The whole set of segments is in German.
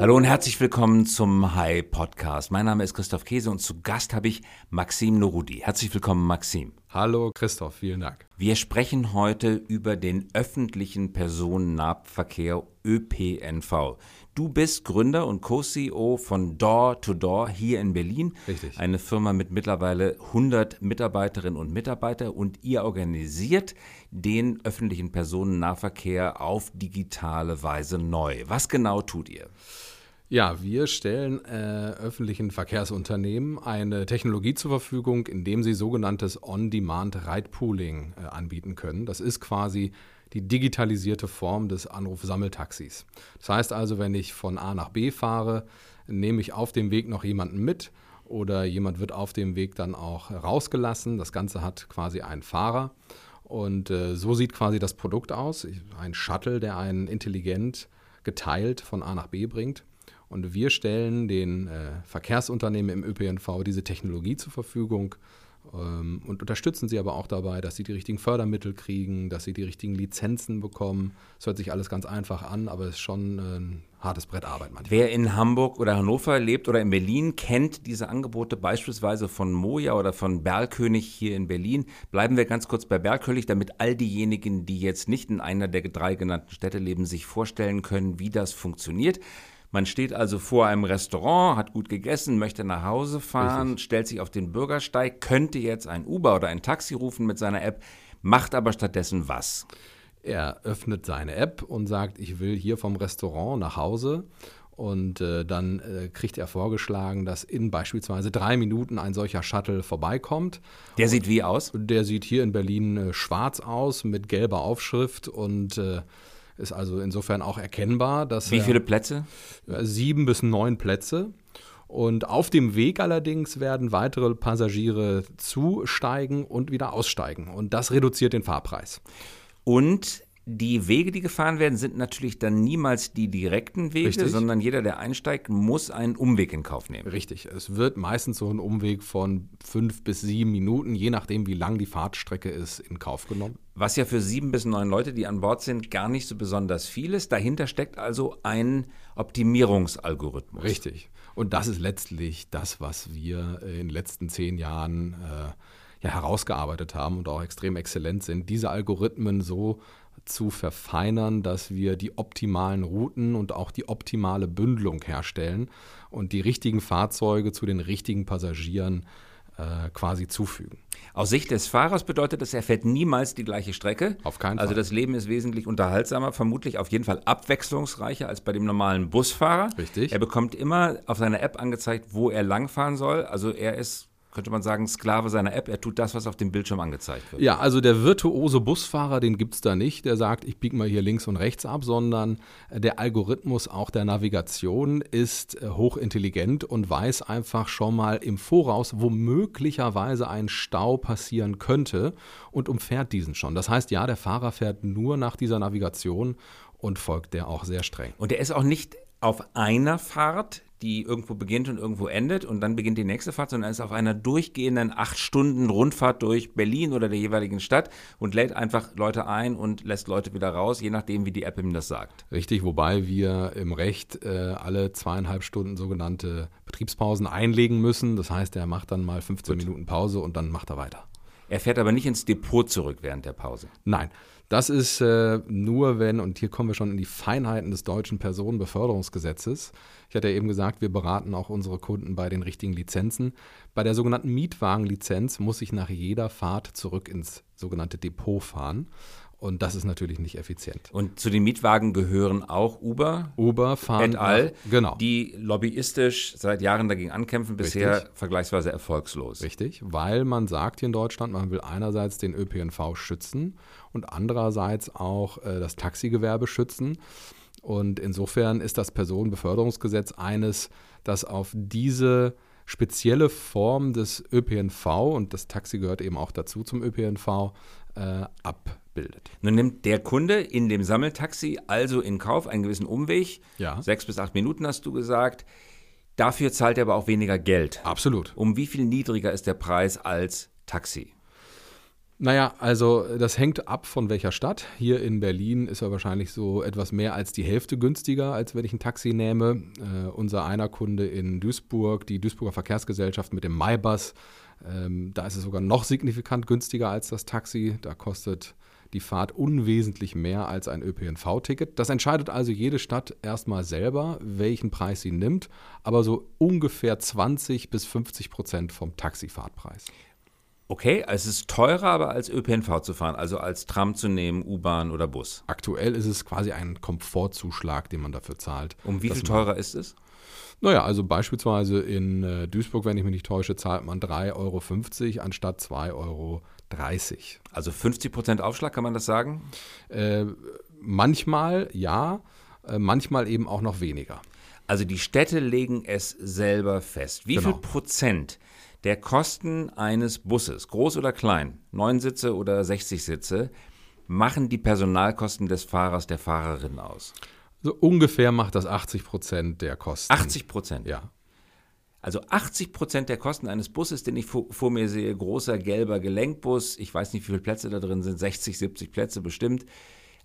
Hallo und herzlich willkommen zum Hi-Podcast. Mein Name ist Christoph Keese und zu Gast habe ich Maxim Nohroudi. Herzlich willkommen, Maxim. Hallo Christoph, vielen Dank. Wir sprechen heute über den öffentlichen Personennahverkehr ÖPNV. Du bist Gründer und Co-CEO von Door2Door hier in Berlin. Richtig. Eine Firma mit mittlerweile 100 Mitarbeiterinnen und Mitarbeitern, und ihr organisiert den öffentlichen Personennahverkehr auf digitale Weise neu. Was genau tut ihr? Ja, wir stellen öffentlichen Verkehrsunternehmen eine Technologie zur Verfügung, indem sie sogenanntes On-Demand-Ride-Pooling anbieten können. Das ist quasi die digitalisierte Form des Anrufsammeltaxis. Das heißt also, wenn ich von A nach B fahre, nehme ich auf dem Weg noch jemanden mit oder jemand wird auf dem Weg dann auch rausgelassen. Das Ganze hat quasi einen Fahrer, und so sieht quasi das Produkt aus. Ein Shuttle, der einen intelligent geteilt von A nach B bringt. Und wir stellen den Verkehrsunternehmen im ÖPNV diese Technologie zur Verfügung und unterstützen sie aber auch dabei, dass sie die richtigen Fördermittel kriegen, dass sie die richtigen Lizenzen bekommen. Das hört sich alles ganz einfach an, aber es ist schon ein hartes Brett Arbeit manchmal. Wer in Hamburg oder Hannover lebt oder in Berlin, kennt diese Angebote beispielsweise von Moia oder von BerlKönig hier in Berlin. Bleiben wir ganz kurz bei BerlKönig, damit all diejenigen, die jetzt nicht in einer der drei genannten Städte leben, sich vorstellen können, wie das funktioniert. Man steht also vor einem Restaurant, hat gut gegessen, möchte nach Hause fahren, richtig, stellt sich auf den Bürgersteig, könnte jetzt ein Uber oder ein Taxi rufen mit seiner App, macht aber stattdessen was? Er öffnet seine App und sagt, ich will hier vom Restaurant nach Hause, und dann kriegt er vorgeschlagen, dass in beispielsweise 3 Minuten ein solcher Shuttle vorbeikommt. Der sieht wie aus? Der sieht hier in Berlin schwarz aus mit gelber Aufschrift und ist also insofern auch erkennbar, dass wie viele Plätze? 7 bis 9 Plätze. Und auf dem Weg allerdings werden weitere Passagiere zusteigen und wieder aussteigen. Und das reduziert den Fahrpreis. Und die Wege, die gefahren werden, sind natürlich dann niemals die direkten Wege, richtig, sondern jeder, der einsteigt, muss einen Umweg in Kauf nehmen. Richtig. Es wird meistens so ein Umweg von 5 bis 7 Minuten, je nachdem, wie lang die Fahrtstrecke ist, in Kauf genommen. Was ja für 7 bis 9 Leute, die an Bord sind, gar nicht so besonders viel ist. Dahinter steckt also ein Optimierungsalgorithmus. Richtig. Und das ist letztlich das, was wir in den letzten 10 Jahren herausgearbeitet haben und auch extrem exzellent sind, diese Algorithmen so zu verfeinern, dass wir die optimalen Routen und auch die optimale Bündelung herstellen und die richtigen Fahrzeuge zu den richtigen Passagieren quasi zufügen. Aus Sicht des Fahrers bedeutet das, er fährt niemals die gleiche Strecke. Auf keinen Fall. Also das Leben ist wesentlich unterhaltsamer, vermutlich auf jeden Fall abwechslungsreicher als bei dem normalen Busfahrer. Richtig. Er bekommt immer auf seiner App angezeigt, wo er langfahren soll. Also er ist, könnte man sagen, Sklave seiner App. Er tut das, was auf dem Bildschirm angezeigt wird. Ja, also der virtuose Busfahrer, den gibt es da nicht. Der sagt, ich biege mal hier links und rechts ab, sondern der Algorithmus auch der Navigation ist hochintelligent und weiß einfach schon mal im Voraus, wo möglicherweise ein Stau passieren könnte, und umfährt diesen schon. Das heißt, ja, der Fahrer fährt nur nach dieser Navigation und folgt der auch sehr streng. Und er ist auch nicht auf einer Fahrt, die irgendwo beginnt und irgendwo endet und dann beginnt die nächste Fahrt, sondern ist auf einer durchgehenden 8-Stunden-Rundfahrt durch Berlin oder der jeweiligen Stadt und lädt einfach Leute ein und lässt Leute wieder raus, je nachdem, wie die App ihm das sagt. Richtig, wobei wir im Recht alle 2,5 Stunden sogenannte Betriebspausen einlegen müssen. Das heißt, er macht dann mal 15 Minuten Pause und dann macht er weiter. Er fährt aber nicht ins Depot zurück während der Pause. Nein, das ist nur wenn, und hier kommen wir schon in die Feinheiten des deutschen Personenbeförderungsgesetzes. Ich hatte ja eben gesagt, wir beraten auch unsere Kunden bei den richtigen Lizenzen. Bei der sogenannten Mietwagenlizenz muss ich nach jeder Fahrt zurück ins sogenannte Depot fahren. Und das ist natürlich nicht effizient. Und zu den Mietwagen gehören auch Uber et al., genau, die lobbyistisch seit Jahren dagegen ankämpfen, bisher richtig, vergleichsweise erfolgslos. Richtig, weil man sagt hier in Deutschland, man will einerseits den ÖPNV schützen und andererseits auch das Taxigewerbe schützen. Und insofern ist das Personenbeförderungsgesetz eines, das auf diese spezielle Form des ÖPNV, und das Taxi gehört eben auch dazu zum ÖPNV, abbildet. Nun nimmt der Kunde in dem Sammeltaxi also in Kauf einen gewissen Umweg, ja, 6 bis 8 Minuten hast du gesagt, dafür zahlt er aber auch weniger Geld. Absolut. Um wie viel niedriger ist der Preis als Taxi? Naja, also das hängt ab von welcher Stadt. Hier in Berlin ist er wahrscheinlich so etwas mehr als die Hälfte günstiger, als wenn ich ein Taxi nehme. Unser einer Kunde in Duisburg, die Duisburger Verkehrsgesellschaft mit dem Maibus, da ist es sogar noch signifikant günstiger als das Taxi. Da kostet die Fahrt unwesentlich mehr als ein ÖPNV-Ticket. Das entscheidet also jede Stadt erstmal selber, welchen Preis sie nimmt, aber so ungefähr 20-50% vom Taxifahrtpreis. Okay, es ist teurer, aber als ÖPNV zu fahren, also als Tram zu nehmen, U-Bahn oder Bus. Aktuell ist es quasi ein Komfortzuschlag, den man dafür zahlt. Um wie viel teurer ist es? Naja, also beispielsweise in Duisburg, wenn ich mich nicht täusche, zahlt man 3,50 Euro anstatt 2,30 Euro. Also 50% Aufschlag, kann man das sagen? Manchmal ja, manchmal eben auch noch weniger. Also die Städte legen es selber fest. Wie viel Prozent der Kosten eines Busses, groß oder klein, 9 Sitze oder 60 Sitze, machen die Personalkosten des Fahrers, der Fahrerin aus? So ungefähr macht das 80% der Kosten. 80%? Ja. Also 80% der Kosten eines Busses, den ich vor mir sehe, großer gelber Gelenkbus, ich weiß nicht, wie viele Plätze da drin sind, 60, 70 Plätze bestimmt.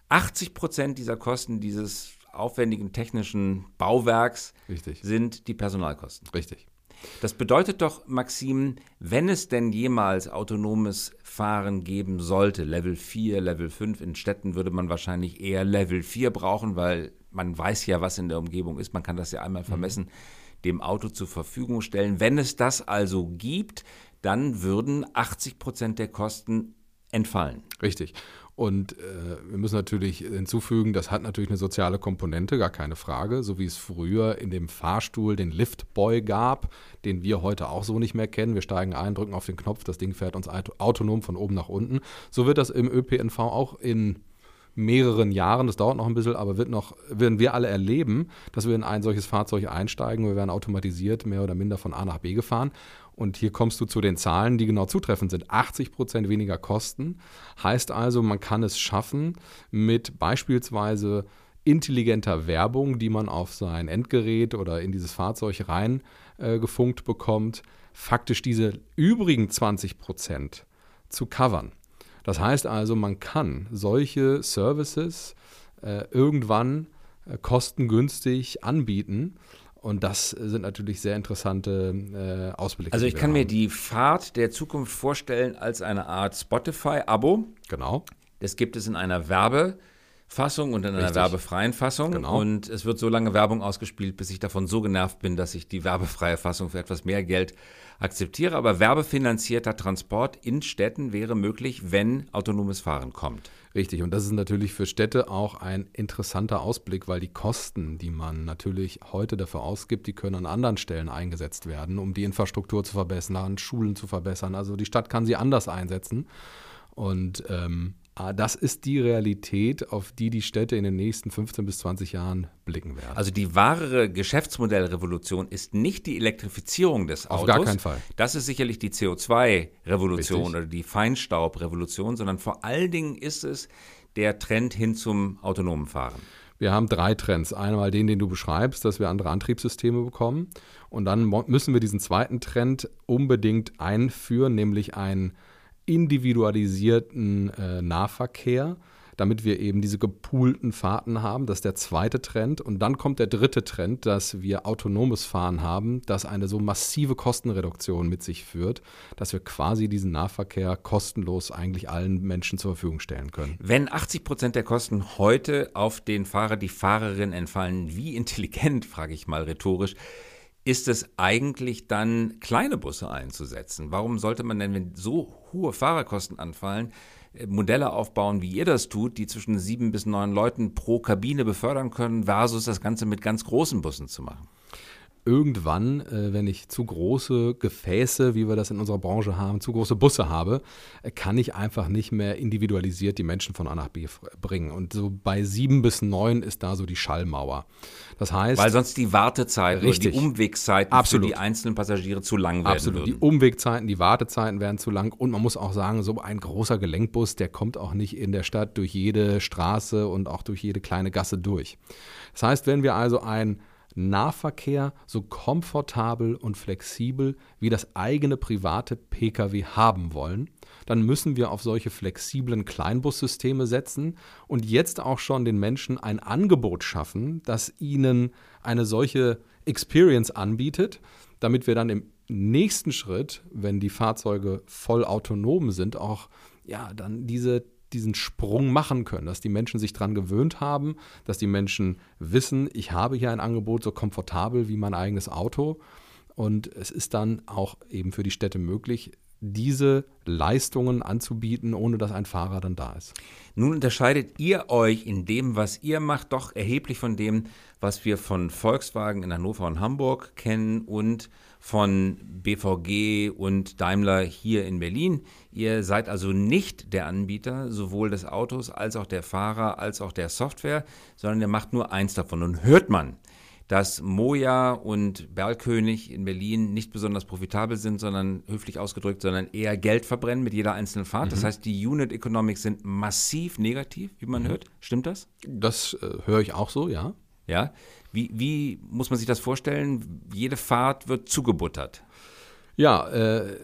80% dieser Kosten dieses aufwendigen technischen Bauwerks sind die Personalkosten. Richtig. Das bedeutet doch, Maxim, wenn es denn jemals autonomes Fahren geben sollte, Level 4, Level 5, in Städten würde man wahrscheinlich eher Level 4 brauchen, weil man weiß ja, was in der Umgebung ist, man kann das ja einmal vermessen, dem Auto zur Verfügung stellen. Wenn es das also gibt, dann würden 80% der Kosten entfallen. Richtig. Und wir müssen natürlich hinzufügen, das hat natürlich eine soziale Komponente, gar keine Frage, so wie es früher in dem Fahrstuhl den Liftboy gab, den wir heute auch so nicht mehr kennen. Wir steigen ein, drücken auf den Knopf, das Ding fährt uns autonom von oben nach unten. So wird das im ÖPNV auch in mehreren Jahren, das dauert noch ein bisschen, aber werden wir alle erleben, dass wir in ein solches Fahrzeug einsteigen. Wir werden automatisiert mehr oder minder von A nach B gefahren. Und hier kommst du zu den Zahlen, die genau zutreffend sind. 80% weniger Kosten heißt also, man kann es schaffen, mit beispielsweise intelligenter Werbung, die man auf sein Endgerät oder in dieses Fahrzeug rein gefunkt bekommt, faktisch diese übrigen 20% zu covern. Das heißt also, man kann solche Services irgendwann kostengünstig anbieten. Und das sind natürlich sehr interessante Ausblicke. Also ich kann mir die Fahrt der Zukunft vorstellen als eine Art Spotify-Abo. Genau. Das gibt es in einer Werbefassung und in einer werbefreien Fassung. Genau. Und es wird so lange Werbung ausgespielt, bis ich davon so genervt bin, dass ich die werbefreie Fassung für etwas mehr Geld akzeptiere. Aber werbefinanzierter Transport in Städten wäre möglich, wenn autonomes Fahren kommt. Richtig, und das ist natürlich für Städte auch ein interessanter Ausblick, weil die Kosten, die man natürlich heute dafür ausgibt, die können an anderen Stellen eingesetzt werden, um die Infrastruktur zu verbessern, Schulen zu verbessern. Also die Stadt kann sie anders einsetzen. Und das ist die Realität, auf die die Städte in den nächsten 15 bis 20 Jahren blicken werden. Also die wahre Geschäftsmodellrevolution ist nicht die Elektrifizierung des Autos. Auf gar keinen Fall. Das ist sicherlich die CO2-Revolution oder die Feinstaubrevolution, sondern vor allen Dingen ist es der Trend hin zum autonomen Fahren. Wir haben drei Trends. Einmal den du beschreibst, dass wir andere Antriebssysteme bekommen. Und dann müssen wir diesen zweiten Trend unbedingt einführen, nämlich einen individualisierten Nahverkehr, damit wir eben diese gepoolten Fahrten haben. Das ist der zweite Trend. Und dann kommt der dritte Trend, dass wir autonomes Fahren haben, das eine so massive Kostenreduktion mit sich führt, dass wir quasi diesen Nahverkehr kostenlos eigentlich allen Menschen zur Verfügung stellen können. Wenn 80% der Kosten heute auf den Fahrer, die Fahrerin entfallen, wie intelligent, frage ich mal rhetorisch, ist es eigentlich dann, kleine Busse einzusetzen? Warum sollte man denn, wenn so hohe Fahrerkosten anfallen, Modelle aufbauen, wie ihr das tut, die zwischen 7 bis 9 Leuten pro Kabine befördern können, versus das Ganze mit ganz großen Bussen zu machen? Irgendwann, wenn ich zu große Gefäße, wie wir das in unserer Branche haben, zu große Busse habe, kann ich einfach nicht mehr individualisiert die Menschen von A nach B bringen. Und so bei 7 bis 9 ist da so die Schallmauer. Das heißt, weil sonst die Wartezeiten oder die Umwegzeiten für die einzelnen Passagiere zu lang werden. Absolut. Die Umwegzeiten, die Wartezeiten werden zu lang. Und man muss auch sagen, so ein großer Gelenkbus, der kommt auch nicht in der Stadt durch jede Straße und auch durch jede kleine Gasse durch. Das heißt, wenn wir also ein Nahverkehr so komfortabel und flexibel wie das eigene private Pkw haben wollen, dann müssen wir auf solche flexiblen Kleinbussysteme setzen und jetzt auch schon den Menschen ein Angebot schaffen, das ihnen eine solche Experience anbietet, damit wir dann im nächsten Schritt, wenn die Fahrzeuge voll autonom sind, auch ja, dann diesen Sprung machen können, dass die Menschen sich daran gewöhnt haben, dass die Menschen wissen, ich habe hier ein Angebot so komfortabel wie mein eigenes Auto. Und es ist dann auch eben für die Städte möglich, diese Leistungen anzubieten, ohne dass ein Fahrer dann da ist. Nun unterscheidet ihr euch in dem, was ihr macht, doch erheblich von dem, was wir von Volkswagen in Hannover und Hamburg kennen und von BVG und Daimler hier in Berlin. Ihr seid also nicht der Anbieter sowohl des Autos als auch der Fahrer als auch der Software, sondern ihr macht nur eins davon. Nun hört man, dass Moia und BerlKönig in Berlin nicht besonders profitabel sind, sondern höflich ausgedrückt, sondern eher Geld verbrennen mit jeder einzelnen Fahrt. Mhm. Das heißt, die Unit Economics sind massiv negativ, wie man hört. Stimmt das? Das höre ich auch so, ja. Ja. Wie muss man sich das vorstellen? Jede Fahrt wird zugebuttert. Ja,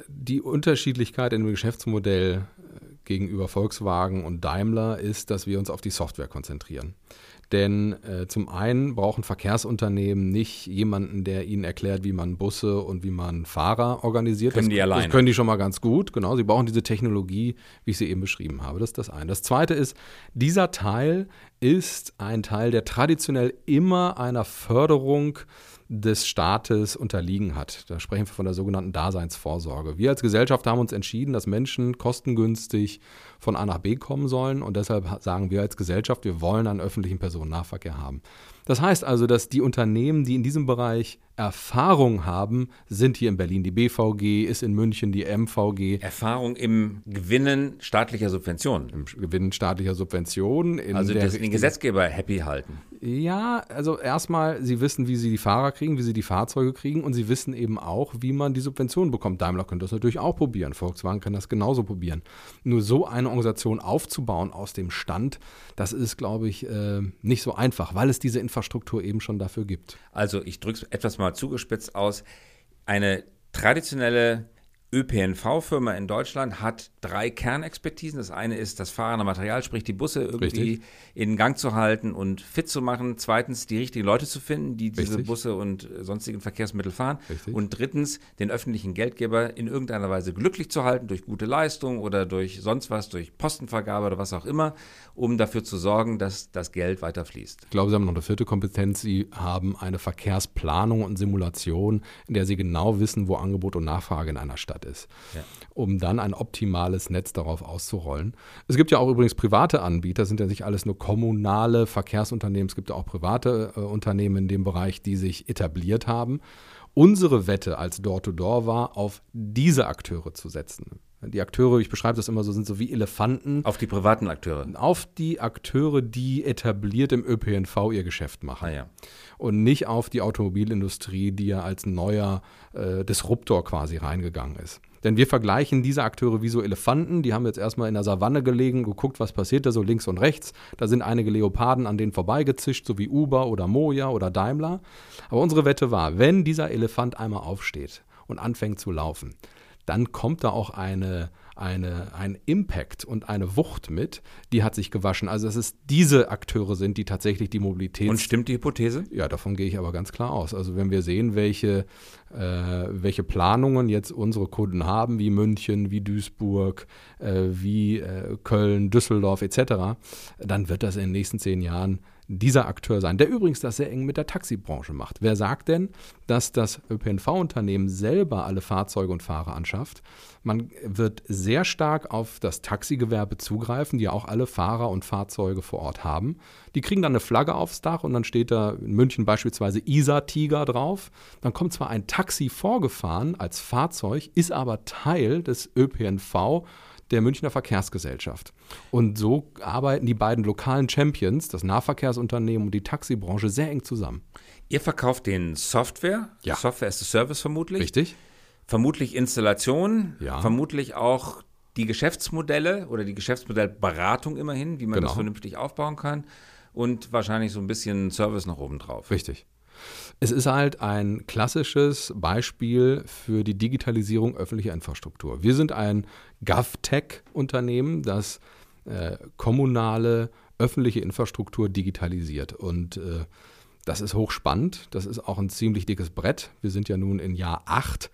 die Unterschiedlichkeit im Geschäftsmodell gegenüber Volkswagen und Daimler ist, dass wir uns auf die Software konzentrieren. Denn zum einen brauchen Verkehrsunternehmen nicht jemanden, der ihnen erklärt, wie man Busse und wie man Fahrer organisiert. Können die alleine. Das können die schon mal ganz gut. Genau, sie brauchen diese Technologie, wie ich sie eben beschrieben habe. Das ist das eine. Das zweite ist, dieser Teil ist ein Teil, der traditionell immer einer Förderung des Staates unterliegen hat. Da sprechen wir von der sogenannten Daseinsvorsorge. Wir als Gesellschaft haben uns entschieden, dass Menschen kostengünstig von A nach B kommen sollen und deshalb sagen wir als Gesellschaft, wir wollen einen öffentlichen Personennahverkehr haben. Das heißt also, dass die Unternehmen, die in diesem Bereich Erfahrung haben, sind hier in Berlin die BVG, ist in München die MVG. Erfahrung im Gewinnen staatlicher Subventionen. Im Gewinnen staatlicher Subventionen. Also den Gesetzgeber happy halten. Ja, also erstmal, sie wissen, wie sie die Fahrer kriegen, wie sie die Fahrzeuge kriegen und sie wissen eben auch, wie man die Subventionen bekommt. Daimler könnte das natürlich auch probieren, Volkswagen kann das genauso probieren. Nur so eine Organisation aufzubauen aus dem Stand, das ist, glaube ich, nicht so einfach, weil es diese Infrastruktur eben schon dafür gibt. Also ich drücke es etwas mal zugespitzt aus. Eine traditionelle ÖPNV-Firma in Deutschland hat 3 Kernexpertisen. Das eine ist das fahrende Material, sprich die Busse irgendwie Richtig. In Gang zu halten und fit zu machen. Zweitens, die richtigen Leute zu finden, die diese Richtig. Busse und sonstigen Verkehrsmittel fahren. Richtig. Und drittens, den öffentlichen Geldgeber in irgendeiner Weise glücklich zu halten durch gute Leistung oder durch sonst was, durch Postenvergabe oder was auch immer, um dafür zu sorgen, dass das Geld weiter fließt. Ich glaube, Sie haben noch eine vierte Kompetenz. Sie haben eine Verkehrsplanung und Simulation, in der Sie genau wissen, wo Angebot und Nachfrage in einer Stadt ist, ja, um dann ein optimales Netz darauf auszurollen. Es gibt ja auch übrigens private Anbieter, sind ja nicht alles nur kommunale Verkehrsunternehmen, es gibt ja auch private Unternehmen in dem Bereich, die sich etabliert haben. Unsere Wette als Door2Door war, auf diese Akteure zu setzen. Die Akteure, ich beschreibe das immer so, sind so wie Elefanten. Auf die privaten Akteure? Auf die Akteure, die etabliert im ÖPNV ihr Geschäft machen. Ah, ja. Und nicht auf die Automobilindustrie, die ja als neuer Disruptor quasi reingegangen ist. Denn wir vergleichen diese Akteure wie so Elefanten, die haben jetzt erstmal in der Savanne gelegen, geguckt, was passiert da so links und rechts. Da sind einige Leoparden an denen vorbeigezischt, so wie Uber oder Moia oder Daimler. Aber unsere Wette war, wenn dieser Elefant einmal aufsteht und anfängt zu laufen, dann kommt da auch ein Impact und eine Wucht mit, die hat sich gewaschen. Also dass es diese Akteure sind, die tatsächlich die Mobilität... Und stimmt die Hypothese? Ja, davon gehe ich aber ganz klar aus. Also wenn wir sehen, welche Planungen jetzt unsere Kunden haben, wie München, wie Duisburg, wie Köln, Düsseldorf etc., dann wird das in den nächsten 10 Jahren dieser Akteur sein, der übrigens das sehr eng mit der Taxibranche macht. Wer sagt denn, dass das ÖPNV-Unternehmen selber alle Fahrzeuge und Fahrer anschafft? Man wird sehr stark auf das Taxigewerbe zugreifen, die ja auch alle Fahrer und Fahrzeuge vor Ort haben. Die kriegen dann eine Flagge aufs Dach und dann steht da in München beispielsweise Isar Tiger drauf. Dann kommt zwar ein Taxi vorgefahren als Fahrzeug, ist aber Teil des ÖPNV der Münchner Verkehrsgesellschaft. Und so arbeiten die beiden lokalen Champions, das Nahverkehrsunternehmen und die Taxibranche, sehr eng zusammen. Ihr verkauft den Software, ja. Software as a Service vermutlich. Richtig. Vermutlich Installation, ja. Vermutlich auch die Geschäftsmodelle oder die Geschäftsmodellberatung immerhin, wie man genau das vernünftig aufbauen kann. und wahrscheinlich so ein bisschen Service noch oben drauf. Richtig. Es ist halt ein klassisches Beispiel für die Digitalisierung öffentlicher Infrastruktur. Wir sind ein GovTech-Unternehmen, das kommunale öffentliche Infrastruktur digitalisiert. Und das ist hochspannend. Das ist auch ein ziemlich dickes Brett. Wir sind ja nun in Jahr 8,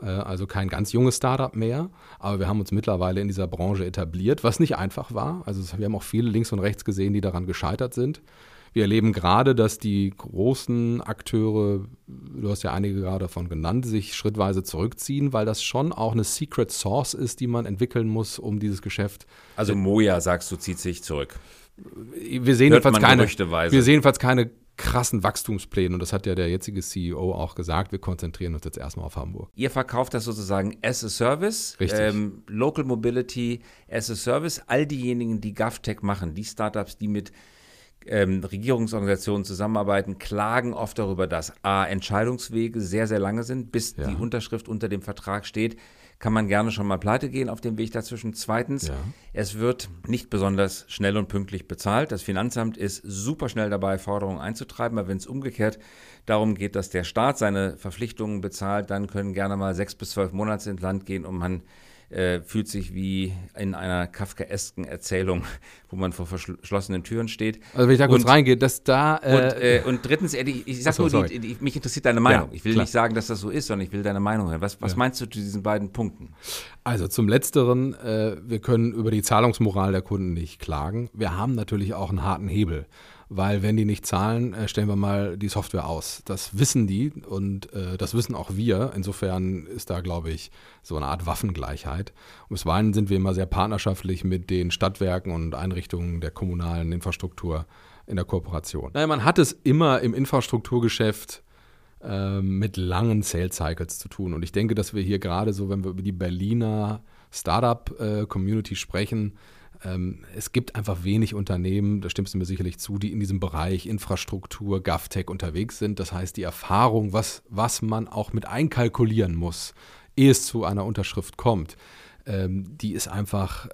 also kein ganz junges Startup mehr. Aber wir haben uns mittlerweile in dieser Branche etabliert, was nicht einfach war. Also wir haben auch viele links und rechts gesehen, die daran gescheitert sind. Wir erleben gerade, dass die großen Akteure, du hast ja einige gerade davon genannt, sich schrittweise zurückziehen, weil das schon auch eine Secret Sauce ist, die man entwickeln muss, um dieses Geschäft. Also Moia, sagst du, zieht sich zurück. Wir sehen jedenfalls keine krassen Wachstumspläne, und das hat ja der jetzige CEO auch gesagt, wir konzentrieren uns jetzt erstmal auf Hamburg. Ihr verkauft das sozusagen as a Service, Local Mobility as a Service, all diejenigen, die GovTech machen, die Startups, die mit Regierungsorganisationen zusammenarbeiten, klagen oft darüber, dass A, Entscheidungswege sehr, sehr lange sind, bis die Unterschrift unter dem Vertrag steht, kann man gerne schon mal pleite gehen auf dem Weg dazwischen. Zweitens, es wird nicht besonders schnell und pünktlich bezahlt. Das Finanzamt ist super schnell dabei, Forderungen einzutreiben, aber wenn es umgekehrt darum geht, dass der Staat seine Verpflichtungen bezahlt, dann können gerne mal 6 bis 12 Monate ins Land gehen und man fühlt sich wie in einer kafkaesken Erzählung, wo man vor verschlossenen Türen steht. Also wenn ich da kurz reingehe, dass da... Und drittens, ich sag mich interessiert deine Meinung. Ja, ich will nicht sagen, dass das so ist, sondern ich will deine Meinung hören. Was meinst du zu diesen beiden Punkten? Also zum Letzteren, wir können über die Zahlungsmoral der Kunden nicht klagen. Wir haben natürlich auch einen harten Hebel, weil wenn die nicht zahlen, stellen wir mal die Software aus. Das wissen die und das wissen auch wir. Insofern ist da, glaube ich, so eine Art Waffengleichheit. Und bisweilen sind wir immer sehr partnerschaftlich mit den Stadtwerken und Einrichtungen der kommunalen Infrastruktur in der Kooperation. Naja, man hat es immer im Infrastrukturgeschäft mit langen Sales Cycles zu tun. Und ich denke, dass wir hier gerade so, wenn wir über die Berliner Startup-Community sprechen, es gibt einfach wenig Unternehmen, da stimmst du mir sicherlich zu, die in diesem Bereich Infrastruktur, GovTech unterwegs sind. Das heißt, die Erfahrung, was man auch mit einkalkulieren muss, ehe es zu einer Unterschrift kommt, die ist einfach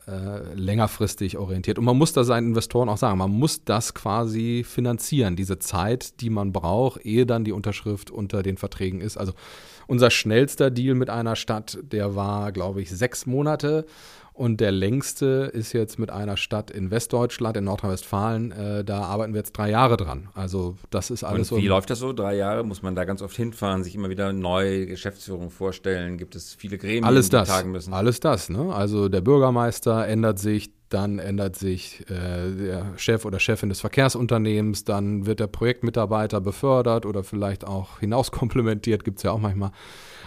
längerfristig orientiert. Und man muss da seinen Investoren auch sagen, man muss das quasi finanzieren, diese Zeit, die man braucht, ehe dann die Unterschrift unter den Verträgen ist. Also unser schnellster Deal mit einer Stadt, der war, glaube ich, 6 Monate. Und der längste ist jetzt mit einer Stadt in Westdeutschland, in Nordrhein-Westfalen. Da arbeiten wir jetzt 3 Jahre dran. Also das ist alles. Und wie läuft das so? 3 Jahre? Muss man da ganz oft hinfahren, sich immer wieder neue Geschäftsführung vorstellen? Gibt es viele Gremien, die tagen müssen? Alles das, ne? Also der Bürgermeister ändert sich, dann ändert sich der Chef oder Chefin des Verkehrsunternehmens, dann wird der Projektmitarbeiter befördert oder vielleicht auch hinauskomplimentiert, gibt es ja auch manchmal.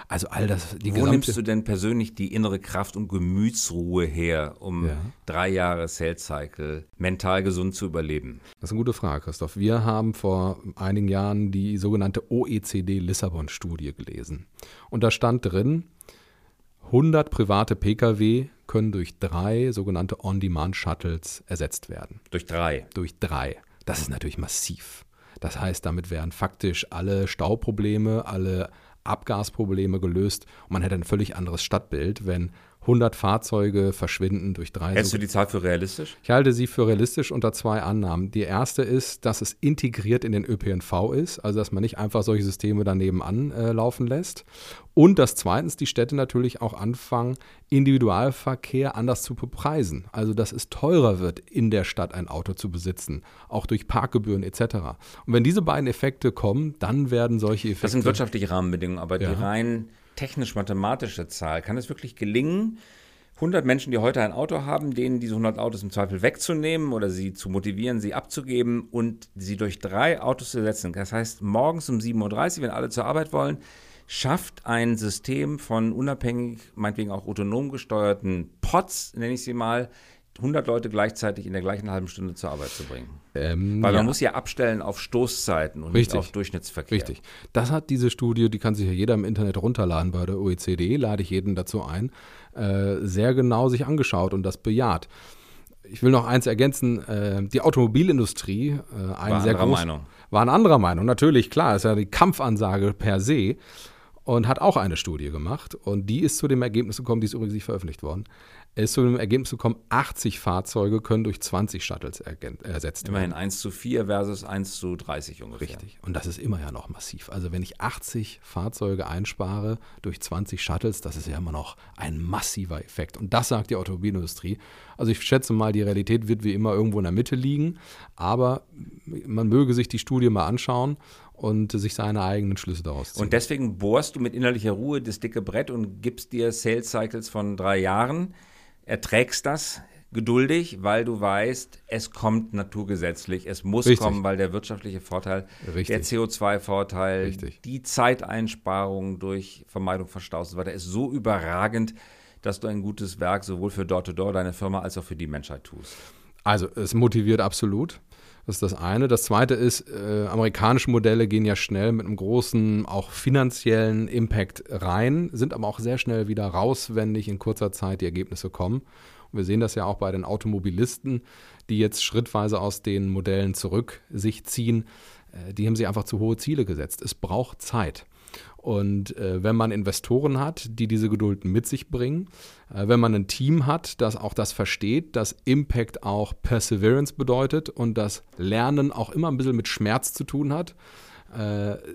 Also all das, wo nimmst du denn persönlich die innere Kraft und Gemütsruhe her, um 3 Jahre Sales Cycle mental gesund zu überleben? Das ist eine gute Frage, Christoph. Wir haben vor einigen Jahren die sogenannte OECD-Lissabon-Studie gelesen. Und da stand drin, 100 private Pkw können durch 3 sogenannte On-Demand-Shuttles ersetzt werden. Durch 3. Das ist natürlich massiv. Das heißt, damit wären faktisch alle Stauprobleme, alle Abgasprobleme gelöst und man hätte ein völlig anderes Stadtbild, wenn 100 Fahrzeuge verschwinden durch 3. Hältst du die Zahl für realistisch? Ich halte sie für realistisch unter 2 Annahmen. Die erste ist, dass es integriert in den ÖPNV ist, also dass man nicht einfach solche Systeme daneben anlaufen lässt. Und dass zweitens die Städte natürlich auch anfangen, Individualverkehr anders zu bepreisen. Also dass es teurer wird, in der Stadt ein Auto zu besitzen, auch durch Parkgebühren etc. Und wenn diese beiden Effekte kommen, dann werden solche Effekte... Das sind wirtschaftliche Rahmenbedingungen, aber die rein technisch-mathematische Zahl. Kann es wirklich gelingen, 100 Menschen, die heute ein Auto haben, denen diese 100 Autos im Zweifel wegzunehmen oder sie zu motivieren, sie abzugeben und sie durch 3 Autos zu ersetzen? Das heißt, morgens um 7.30 Uhr, wenn alle zur Arbeit wollen, schafft ein System von unabhängig, meinetwegen auch autonom gesteuerten Pods, nenne ich sie mal, 100 Leute gleichzeitig in der gleichen halben Stunde zur Arbeit zu bringen. Weil man muss ja abstellen auf Stoßzeiten und nicht auf Durchschnittsverkehr. Richtig. Das hat diese Studie, die kann sich ja jeder im Internet runterladen bei der OECD, lade ich jeden dazu ein, sehr genau sich angeschaut und das bejaht. Ich will noch eins ergänzen, die Automobilindustrie war anderer Meinung. Natürlich, klar, ist ja die Kampfansage per se. und hat auch eine Studie gemacht und die ist zu dem Ergebnis gekommen, die ist übrigens nicht veröffentlicht worden, ist zu dem Ergebnis gekommen, 80 Fahrzeuge können durch 20 Shuttles ersetzt werden. Immerhin 1:4 versus 1:30 ungefähr. Richtig. Und das ist immer ja noch massiv. Also wenn ich 80 Fahrzeuge einspare durch 20 Shuttles, das ist ja immer noch ein massiver Effekt. Und das sagt die Automobilindustrie. Also ich schätze mal, die Realität wird wie immer irgendwo in der Mitte liegen, aber man möge sich die Studie mal anschauen und sich seine eigenen Schlüsse daraus ziehen. Und deswegen bohrst du mit innerlicher Ruhe das dicke Brett und gibst dir Sales Cycles von 3 Jahren, erträgst das geduldig, weil du weißt, es kommt naturgesetzlich, es muss Richtig. Kommen, weil der wirtschaftliche Vorteil, Richtig. Der CO2-Vorteil, Richtig. Die Zeiteinsparung durch Vermeidung von Staus und so weiter ist so überragend, dass du ein gutes Werk sowohl für Door2Door, deine Firma, als auch für die Menschheit tust. Also es motiviert absolut. Das ist das eine. Das zweite ist, amerikanische Modelle gehen ja schnell mit einem großen, auch finanziellen Impact rein, sind aber auch sehr schnell wieder raus, wenn nicht in kurzer Zeit die Ergebnisse kommen. Und wir sehen das ja auch bei den Automobilisten, die jetzt schrittweise aus den Modellen zurück sich ziehen. Die haben sich einfach zu hohe Ziele gesetzt. Es braucht Zeit. Und wenn man Investoren hat, die diese Geduld mit sich bringen, wenn man ein Team hat, das auch das versteht, dass Impact auch Perseverance bedeutet und das Lernen auch immer ein bisschen mit Schmerz zu tun hat,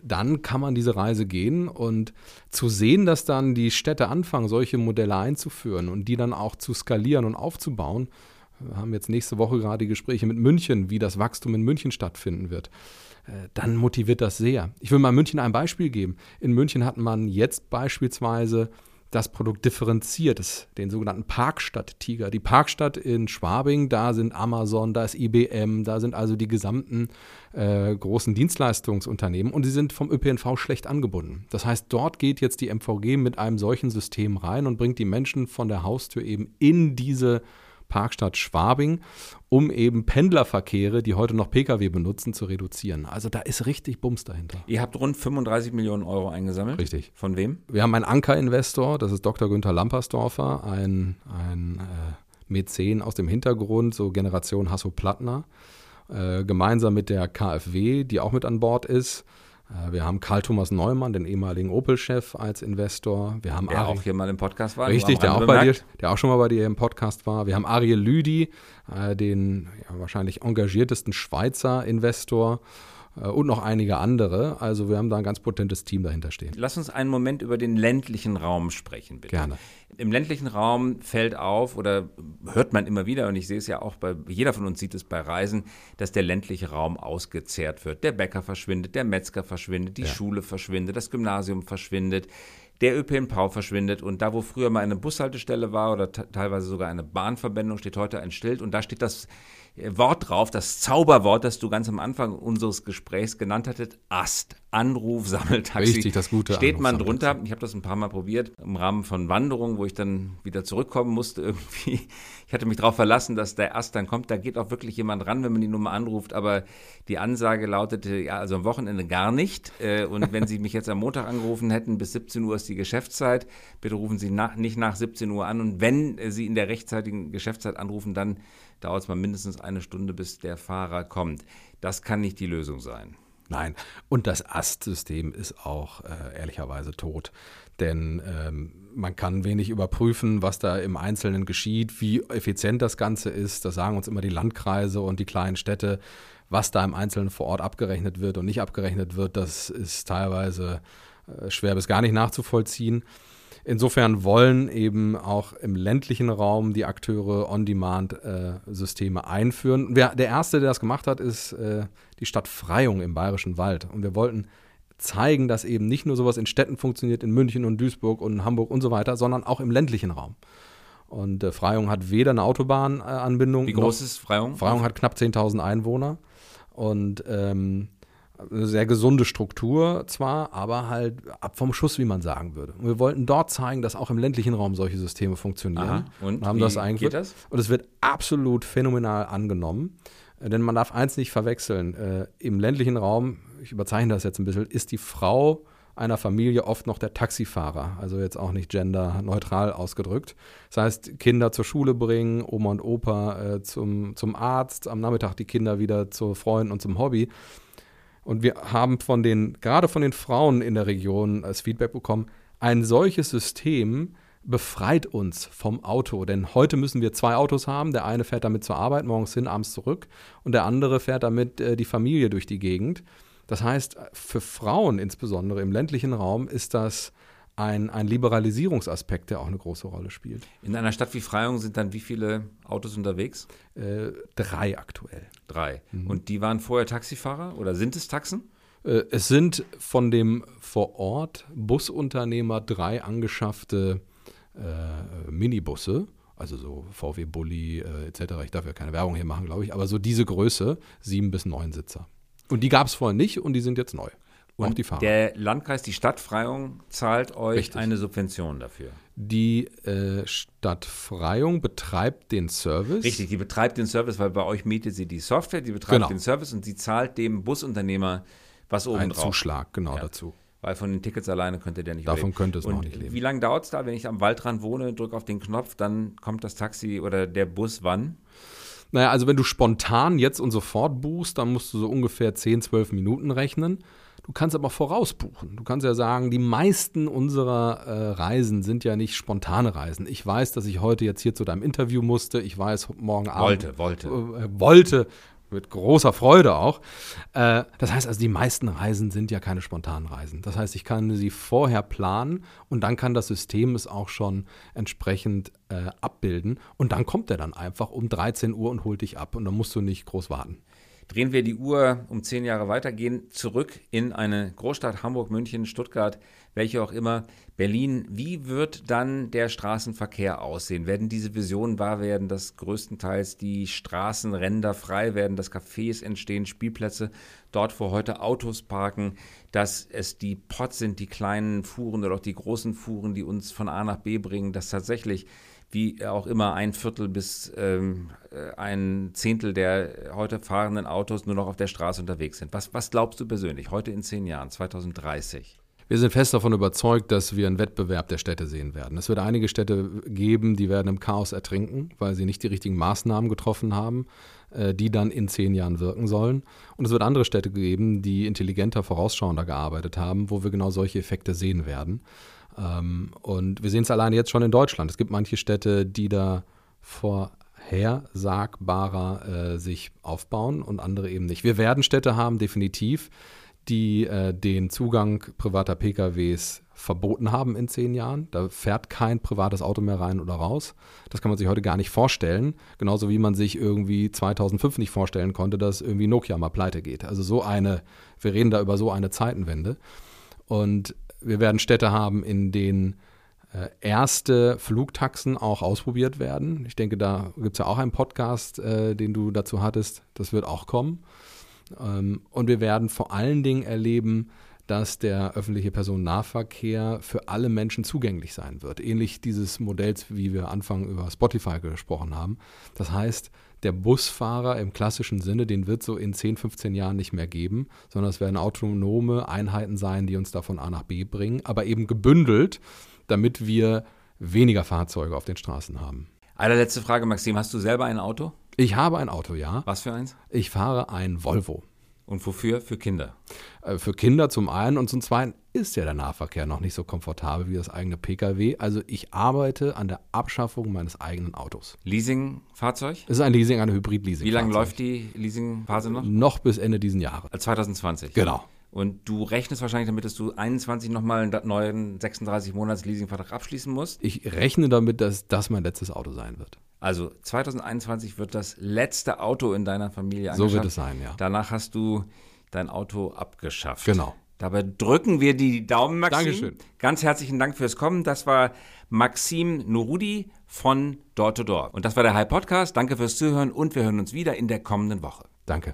dann kann man diese Reise gehen und zu sehen, dass dann die Städte anfangen, solche Modelle einzuführen und die dann auch zu skalieren und aufzubauen. Wir haben jetzt nächste Woche gerade die Gespräche mit München, wie das Wachstum in München stattfinden wird. Dann motiviert das sehr. Ich will mal München ein Beispiel geben. In München hat man jetzt beispielsweise das Produkt differenziert, den sogenannten Parkstadt-Tiger. Die Parkstadt in Schwabing, da sind Amazon, da ist IBM, da sind also die gesamten großen Dienstleistungsunternehmen und sie sind vom ÖPNV schlecht angebunden. Das heißt, dort geht jetzt die MVG mit einem solchen System rein und bringt die Menschen von der Haustür eben in diese Parkstadt Schwabing, um eben Pendlerverkehre, die heute noch Pkw benutzen, zu reduzieren. Also da ist richtig Bums dahinter. Ihr habt rund 35 Millionen Euro eingesammelt. Richtig. Von wem? Wir haben einen Ankerinvestor, das ist Dr. Günther Lampersdorfer, ein Mäzen aus dem Hintergrund, so Generation Hasso Plattner, gemeinsam mit der KfW, die auch mit an Bord ist. Wir haben Karl Thomas Neumann, den ehemaligen Opel-Chef, als Investor. Wir haben der auch hier mal im Podcast war. Richtig, der auch schon mal bei dir im Podcast war. Wir haben Ariel Lüdi, den wahrscheinlich engagiertesten Schweizer Investor und noch einige andere. Also wir haben da ein ganz potentes Team dahinter stehen. Lass uns einen Moment über den ländlichen Raum sprechen, bitte. Gerne. Im ländlichen Raum fällt auf oder hört man immer wieder, und ich sehe es ja auch bei, jeder von uns sieht es bei Reisen, dass der ländliche Raum ausgezehrt wird. Der Bäcker verschwindet, der Metzger verschwindet, die Schule verschwindet, das Gymnasium verschwindet, der ÖPNV verschwindet und da, wo früher mal eine Bushaltestelle war oder teilweise sogar eine Bahnverbindung, steht heute ein Schild und da steht das Wort drauf, das Zauberwort, das du ganz am Anfang unseres Gesprächs genannt hattest, AST, Anruf, Sammeltaxi. Richtig, das gute Anruf. Steht man drunter, ich habe das ein paar Mal probiert, im Rahmen von Wanderungen, wo ich dann wieder zurückkommen musste irgendwie. Ich hatte mich darauf verlassen, dass der AST dann kommt, da geht auch wirklich jemand ran, wenn man die Nummer anruft, aber die Ansage lautete, ja, also am Wochenende gar nicht und wenn Sie mich jetzt am Montag angerufen hätten, bis 17 Uhr ist die Geschäftszeit, bitte rufen Sie nicht nach 17 Uhr an und wenn Sie in der rechtzeitigen Geschäftszeit anrufen, dann dauert es mal mindestens 1 Stunde, bis der Fahrer kommt. Das kann nicht die Lösung sein. Nein, und das AST-System ist auch ehrlicherweise tot, denn man kann wenig überprüfen, was da im Einzelnen geschieht, wie effizient das Ganze ist. Das sagen uns immer die Landkreise und die kleinen Städte, was da im Einzelnen vor Ort abgerechnet wird und nicht abgerechnet wird. Das ist teilweise schwer bis gar nicht nachzuvollziehen. Insofern wollen eben auch im ländlichen Raum die Akteure On-Demand-Systeme einführen. Der erste, der das gemacht hat, ist die Stadt Freyung im Bayerischen Wald. Und wir wollten zeigen, dass eben nicht nur sowas in Städten funktioniert, in München und Duisburg und Hamburg und so weiter, sondern auch im ländlichen Raum. Und Freyung hat weder eine Autobahnanbindung. Wie groß ist Freyung? Freyung hat knapp 10.000 Einwohner und eine sehr gesunde Struktur zwar, aber halt ab vom Schuss, wie man sagen würde. Und wir wollten dort zeigen, dass auch im ländlichen Raum solche Systeme funktionieren. Aha. Und haben das eigentlich. Geht das? Und es wird absolut phänomenal angenommen. Denn man darf eins nicht verwechseln. Im ländlichen Raum, ich überzeichne das jetzt ein bisschen, ist die Frau einer Familie oft noch der Taxifahrer. Also jetzt auch nicht genderneutral ausgedrückt. Das heißt, Kinder zur Schule bringen, Oma und Opa zum Arzt, am Nachmittag die Kinder wieder zu Freunden und zum Hobby. Und wir haben gerade von den Frauen in der Region als Feedback bekommen, ein solches System befreit uns vom Auto. Denn heute müssen wir 2 Autos haben. Der eine fährt damit zur Arbeit, morgens hin, abends zurück. Und der andere fährt damit die Familie durch die Gegend. Das heißt, für Frauen insbesondere im ländlichen Raum ist das ein Liberalisierungsaspekt, der auch eine große Rolle spielt. In einer Stadt wie Freyung sind dann wie viele Autos unterwegs? 3 aktuell. 3. Mhm. Und die waren vorher Taxifahrer oder sind es Taxen? Es sind von dem vor Ort Busunternehmer 3 angeschaffte Minibusse, also so VW Bulli etc. Ich darf ja keine Werbung hier machen, glaube ich, aber so diese Größe, 7- bis 9 Sitzer. Und die gab es vorher nicht und die sind jetzt neu. Und auch die Fahrer. Der Landkreis, die Stadt Freyung, zahlt euch Richtig. Eine Subvention dafür. Die Stadt Freyung betreibt den Service. Richtig, die betreibt den Service, weil bei euch mietet sie die Software, die betreibt den Service und sie zahlt dem Busunternehmer was oben drauf. Ein Zuschlag, dazu. Weil von den Tickets alleine könnte der nicht leben. Davon könnte es noch nicht leben. Wie lange dauert es da, wenn ich am Waldrand wohne, drücke auf den Knopf, dann kommt das Taxi oder der Bus wann? Naja, also wenn du spontan jetzt und sofort buchst, dann musst du so ungefähr 10-12 Minuten rechnen. Du kannst aber vorausbuchen. Du kannst ja sagen, die meisten unserer Reisen sind ja nicht spontane Reisen. Ich weiß, dass ich heute jetzt hier zu deinem Interview musste. Ich weiß, morgen Abend. Wollte. Mit großer Freude auch. Das heißt also, die meisten Reisen sind ja keine spontanen Reisen. Das heißt, ich kann sie vorher planen und dann kann das System es auch schon entsprechend abbilden. Und dann kommt er dann einfach um 13 Uhr und holt dich ab. Und dann musst du nicht groß warten. Drehen wir die Uhr um 10 Jahre weiter, gehen zurück in eine Großstadt, Hamburg, München, Stuttgart, welche auch immer, Berlin. Wie wird dann der Straßenverkehr aussehen? Werden diese Visionen wahr werden, dass größtenteils die Straßenränder frei werden, dass Cafés entstehen, Spielplätze, dort wo heute Autos parken, dass es die Pods sind, die kleinen Fuhren oder auch die großen Fuhren, die uns von A nach B bringen, dass tatsächlich wie auch immer 1/4 bis 1/10 der heute fahrenden Autos nur noch auf der Straße unterwegs sind. Was glaubst du persönlich heute in 10 Jahren, 2030? Wir sind fest davon überzeugt, dass wir einen Wettbewerb der Städte sehen werden. Es wird einige Städte geben, die werden im Chaos ertrinken, weil sie nicht die richtigen Maßnahmen getroffen haben, die dann in 10 Jahren wirken sollen. Und es wird andere Städte geben, die intelligenter, vorausschauender gearbeitet haben, wo wir genau solche Effekte sehen werden. Und wir sehen es alleine jetzt schon in Deutschland. Es gibt manche Städte, die da vorhersagbarer sich aufbauen und andere eben nicht. Wir werden Städte haben, definitiv, die den Zugang privater PKWs verboten haben in 10 Jahren. Da fährt kein privates Auto mehr rein oder raus. Das kann man sich heute gar nicht vorstellen. Genauso wie man sich irgendwie 2005 nicht vorstellen konnte, dass irgendwie Nokia mal pleite geht. Also wir reden da über so eine Zeitenwende. Und wir werden Städte haben, in denen erste Flugtaxen auch ausprobiert werden. Ich denke, da gibt es ja auch einen Podcast, den du dazu hattest. Das wird auch kommen. Und wir werden vor allen Dingen erleben, dass der öffentliche Personennahverkehr für alle Menschen zugänglich sein wird. Ähnlich dieses Modells, wie wir Anfang über Spotify gesprochen haben. Das heißt, der Busfahrer im klassischen Sinne, den wird so in 10-15 Jahren nicht mehr geben, sondern es werden autonome Einheiten sein, die uns da von A nach B bringen, aber eben gebündelt, damit wir weniger Fahrzeuge auf den Straßen haben. Allerletzte Frage, Maxim, hast du selber ein Auto? Ich habe ein Auto, ja. Was für eins? Ich fahre ein Volvo. Und wofür? Für Kinder? Für Kinder zum einen und zum zweiten ist ja der Nahverkehr noch nicht so komfortabel wie das eigene PKW. Also ich arbeite an der Abschaffung meines eigenen Autos. Leasingfahrzeug? Es ist ein Leasing, ein Hybrid-Leasing. Wie lange läuft die Leasingphase noch? Noch bis Ende diesen Jahres. 2020? Genau. Und du rechnest wahrscheinlich damit, dass du 2021 nochmal einen neuen 36-Monats-Leasingvertrag abschließen musst? Ich rechne damit, dass das mein letztes Auto sein wird. Also 2021 wird das letzte Auto in deiner Familie angeschafft. So wird es sein, ja. Danach hast du dein Auto abgeschafft. Genau. Dabei drücken wir die Daumen, Maxim. Dankeschön. Ganz herzlichen Dank fürs Kommen. Das war Maxim Nohroudi von Door2Door. Und das war der High Podcast. Danke fürs Zuhören und wir hören uns wieder in der kommenden Woche. Danke.